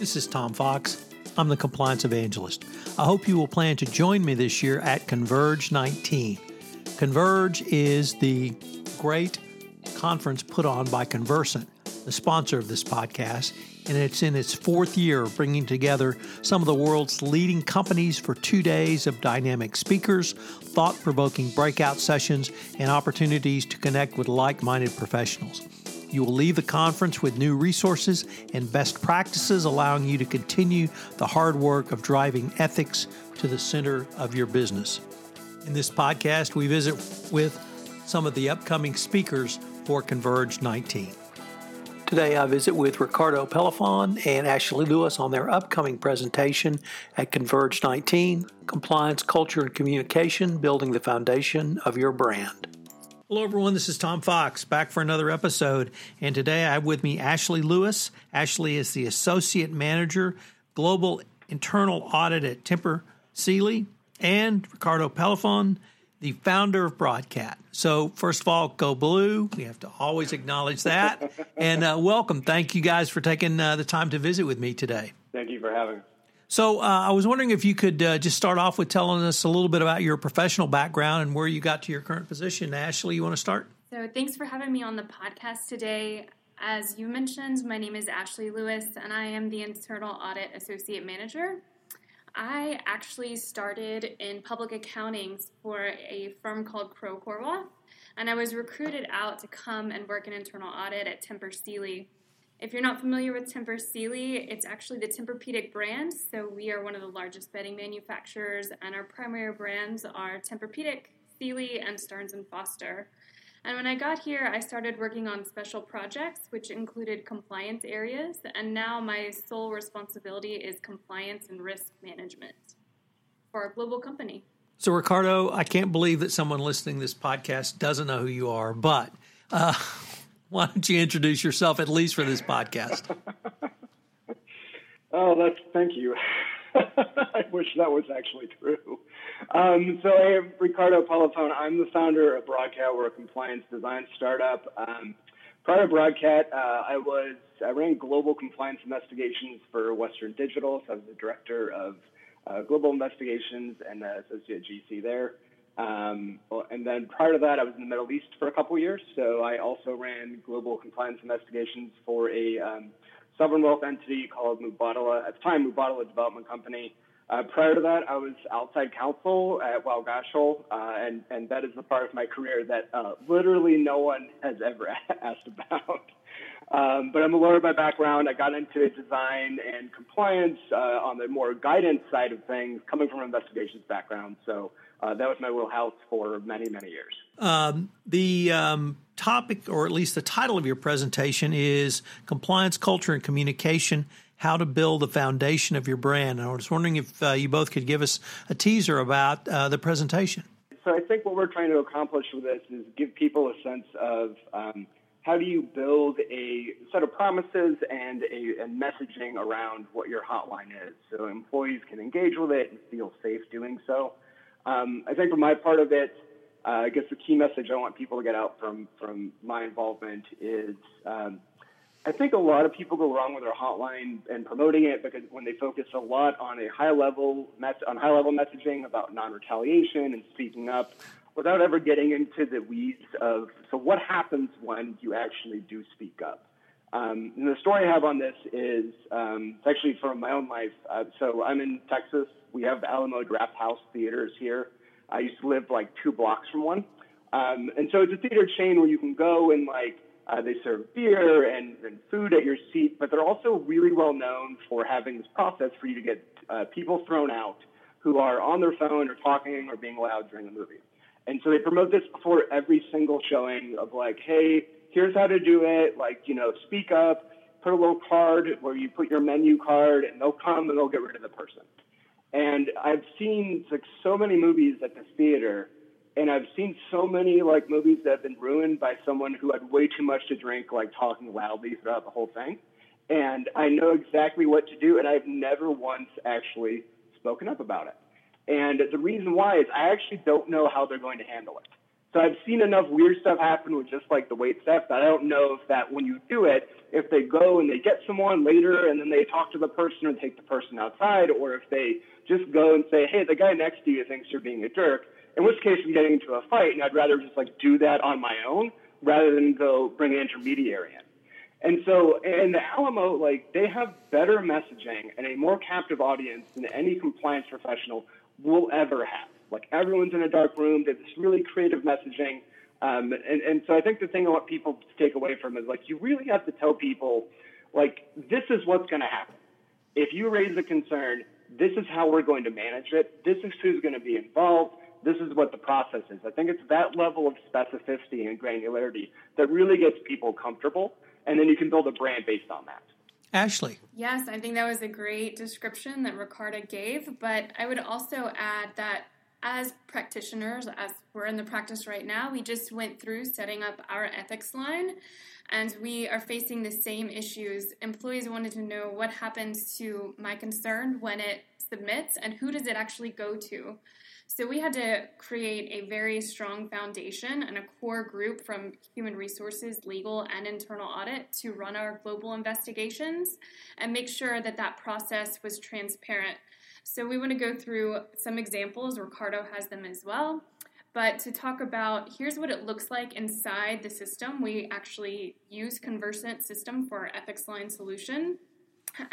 This is Tom Fox. I'm the Compliance Evangelist. I hope you will plan to join me this year at Converge 19. Converge is the great conference put on by Conversant, the sponsor of this podcast, and it's in its fourth year of bringing together some of the world's leading companies for 2 days of dynamic speakers, thought-provoking breakout sessions, and opportunities to connect with like-minded professionals. You will leave the conference with new resources and best practices, allowing you to continue the hard work of driving ethics to the center of your business. In this podcast, we visit with some of the upcoming speakers for Converge 19. Today, I visit with Ricardo Pelafon and Ashley Lewis on their upcoming presentation at Converge 19, Compliance, Culture, and Communication, Building the Foundation of Your Brand. Hello, everyone. This is Tom Fox, back for another episode. And today, I have with me Ashley Lewis. Ashley is the Associate Manager, Global Internal Audit at Tempur Sealy, and Ricardo Pelafon, the founder of Broadcat. So first of all, go blue. We have to always acknowledge that. And welcome. Thank you guys for taking the time to visit with me today. Thank you for having us. So I was wondering if you could just start off with telling us a little bit about your professional background and where you got to your current position. Ashley, you want to start? So thanks for having me on the podcast today. As you mentioned, my name is Ashley Lewis, and I am the Internal Audit Associate Manager. I actually started in public accounting for a firm called Crowe Corwa, and I was recruited out to come and work in internal audit at Tempur Sealy. If you're not familiar with Tempur Sealy, it's actually the Tempur-Pedic brand, so we are one of the largest bedding manufacturers, and our primary brands are Tempur-Pedic, Sealy, and Stearns & Foster. And when I got here, I started working on special projects, which included compliance areas, and now my sole responsibility is compliance and risk management for a global company. So, Ricardo, I can't believe that someone listening to this podcast doesn't know who you are, but why don't you introduce yourself, at least for this podcast? Thank you. I wish that was actually true. So I am Ricardo Pelafon. I'm the founder of Broadcat. We're a compliance design startup. Prior to Broadcat, I ran global compliance investigations for Western Digital. So I was the director of global investigations and associate GC there. And then prior to that, I was in the Middle East for a couple years. So I also ran global compliance investigations for a sovereign wealth entity called Mubadala, at the time Mubadala Development Company. Prior to that, I was outside counsel at Weil Gotshal, and that is the part of my career that literally no one has ever asked about. But I'm a lawyer by background. I got into design and compliance on the more guidance side of things, coming from an investigations background. So that was my wheelhouse for many, many years. The topic, or at least the title of your presentation, is Compliance, Culture, and Communication, How to Build the Foundation of Your Brand. And I was wondering if you both could give us a teaser about the presentation. So I think what we're trying to accomplish with this is give people a sense of how do you build a set of promises and a messaging around what your hotline is, so employees can engage with it and feel safe doing so. I think for my part of it, I guess the key message I want people to get out from my involvement is I think a lot of people go wrong with their hotline and promoting it, because when they focus a lot on high-level messaging about non-retaliation and speaking up, without ever getting into the weeds of, so what happens when you actually do speak up? And the story I have on this is it's actually from my own life. So I'm in Texas. We have Alamo Drafthouse theaters here. I used to live like 2 blocks from one. And so it's a theater chain where you can go and they serve beer and food at your seat, but they're also really well known for having this process for you to get people thrown out who are on their phone or talking or being loud during the movie. And so they promote this before every single showing of like, hey, here's how to do it. Like, you know, speak up, put a little card where you put your menu card, and they'll come and they'll get rid of the person. And I've seen like so many movies at the theater, and I've seen so many like movies that have been ruined by someone who had way too much to drink, like talking loudly throughout the whole thing. And I know exactly what to do, and I've never once actually spoken up about it. And the reason why is I actually don't know how they're going to handle it. So I've seen enough weird stuff happen with just like the wait staff that I don't know if that when you do it, if they go and they get someone later and then they talk to the person or take the person outside, or if they just go and say, hey, the guy next to you thinks you're being a jerk, in which case I'm getting into a fight, and I'd rather just like do that on my own rather than go bring an intermediary in. And so in the Alamo, like, they have better messaging and a more captive audience than any compliance professional will ever have. Like, everyone's in a dark room. They have this really creative messaging. And so I think the thing I want people to take away from is, like, you really have to tell people, like, this is what's going to happen. If you raise a concern, this is how we're going to manage it. This is who's going to be involved. This is what the process is. I think it's that level of specificity and granularity that really gets people comfortable. And then you can build a brand based on that. Ashley. Yes, I think that was a great description that Ricardo gave. But I would also add that as practitioners, as we're in the practice right now, we just went through setting up our ethics line, and we are facing the same issues. Employees wanted to know what happens to my concern when it submits and who does it actually go to. So we had to create a very strong foundation and a core group from human resources, legal, and internal audit to run our global investigations and make sure that that process was transparent. So we want to go through some examples. Ricardo has them as well. But to talk about, here's what it looks like inside the system. We actually use Conversant system for our ethics line solution.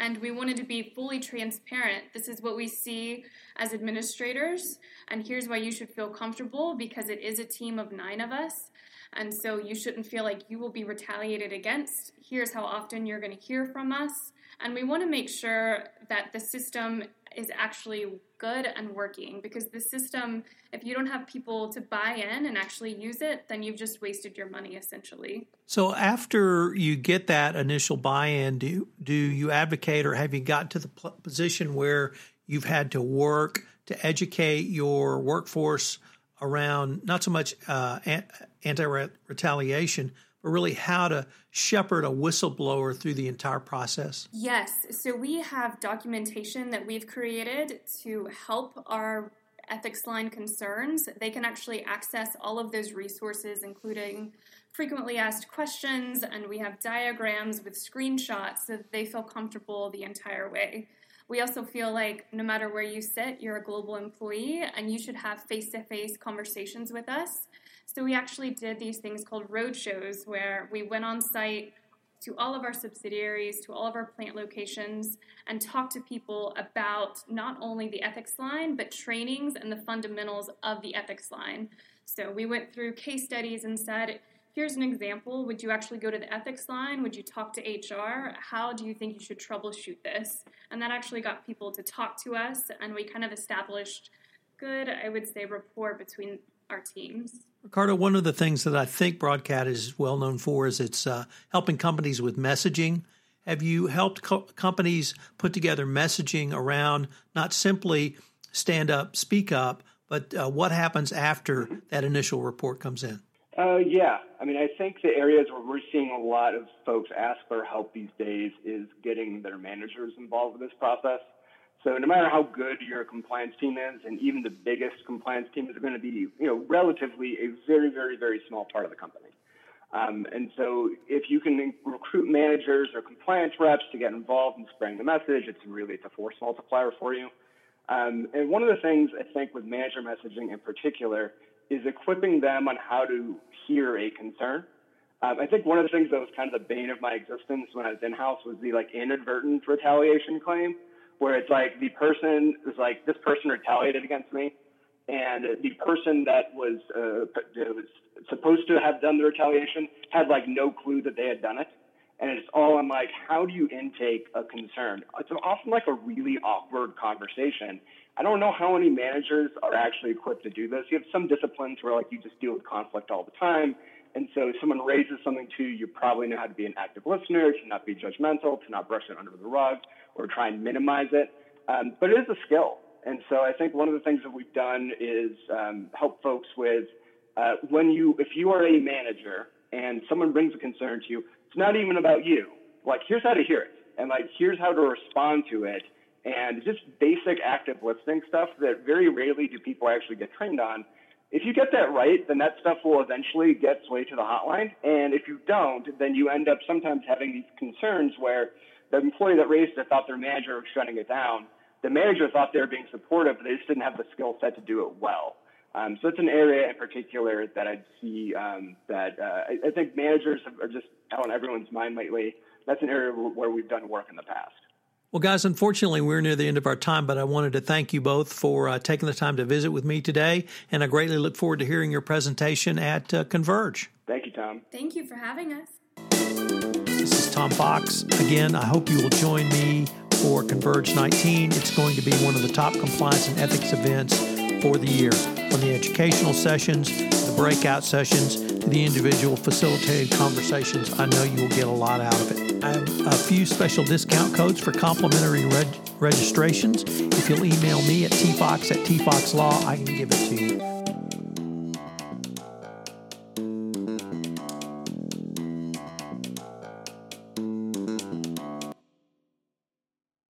And we wanted to be fully transparent. This is what we see as administrators, and here's why you should feel comfortable, because it is a team of 9 of us, and so you shouldn't feel like you will be retaliated against. Here's how often you're going to hear from us, and we want to make sure that the system is actually good and working, because the system, if you don't have people to buy in and actually use it, then you've just wasted your money, essentially. So after you get that initial buy-in, do you advocate, or have you got to the position where you've had to work to educate your workforce around not so much anti-retaliation, but really how to shepherd a whistleblower through the entire process? Yes. So we have documentation that we've created to help our ethics line concerns. They can actually access all of those resources, including frequently asked questions, and we have diagrams with screenshots so that they feel comfortable the entire way. We also feel like no matter where you sit, you're a global employee, and you should have face-to-face conversations with us. So we actually did these things called roadshows, where we went on site to all of our subsidiaries, to all of our plant locations, and talked to people about not only the ethics line, but trainings and the fundamentals of the ethics line. So we went through case studies and said, here's an example. Would you actually go to the ethics line? Would you talk to HR? How do you think you should troubleshoot this? And that actually got people to talk to us, and we kind of established good, I would say, rapport between our teams. Ricardo, one of the things that I think Broadcat is well known for is it's helping companies with messaging. Have you helped companies put together messaging around not simply stand up, speak up, but what happens after that initial report comes in? Yeah. I mean, I think the areas where we're seeing a lot of folks ask for help these days is getting their managers involved in this process. So no matter how good your compliance team is, and even the biggest compliance team is going to be, relatively a very, very, very small part of the company. And so if you can recruit managers or compliance reps to get involved in spreading the message, it's a force multiplier for you. And one of the things I think with manager messaging in particular is equipping them on how to hear a concern. I think one of the things that was kind of the bane of my existence when I was in-house was the inadvertent retaliation claim, where it's like the person is like, this person retaliated against me, and the person that was supposed to have done the retaliation had no clue that they had done it. And it's all on how do you intake a concern? It's often a really awkward conversation. I don't know how many managers are actually equipped to do this. You have some disciplines where you just deal with conflict all the time. And so if someone raises something to you, you probably know how to be an active listener, to not be judgmental, to not brush it under the rug, or try and minimize it. But it is a skill. And so I think one of the things that we've done is help folks with if you are a manager and someone brings a concern to you, it's not even about you. Here's how to hear it, and here's how to respond to it. And just basic active listening stuff that very rarely do people actually get trained on. If you get that right, then that stuff will eventually get its way to the hotline. And if you don't, then you end up sometimes having these concerns where the employee that raised it thought their manager was shutting it down. The manager thought they were being supportive, but they just didn't have the skill set to do it well. So it's an area in particular that I see I think managers are just out on everyone's mind lately. That's an area where we've done work in the past. Well, guys, unfortunately, we're near the end of our time, but I wanted to thank you both for taking the time to visit with me today, and I greatly look forward to hearing your presentation at Converge. Thank you, Tom. Thank you for having us. This is Tom Fox. Again, I hope you will join me for Converge 19. It's going to be one of the top compliance and ethics events for the year, from the educational sessions, the breakout sessions, to the individual facilitated conversations. I know you will get a lot out of it. I have a few special discount codes for complimentary registrations. If you'll email me at tfox@tfoxlaw, I can give it to you.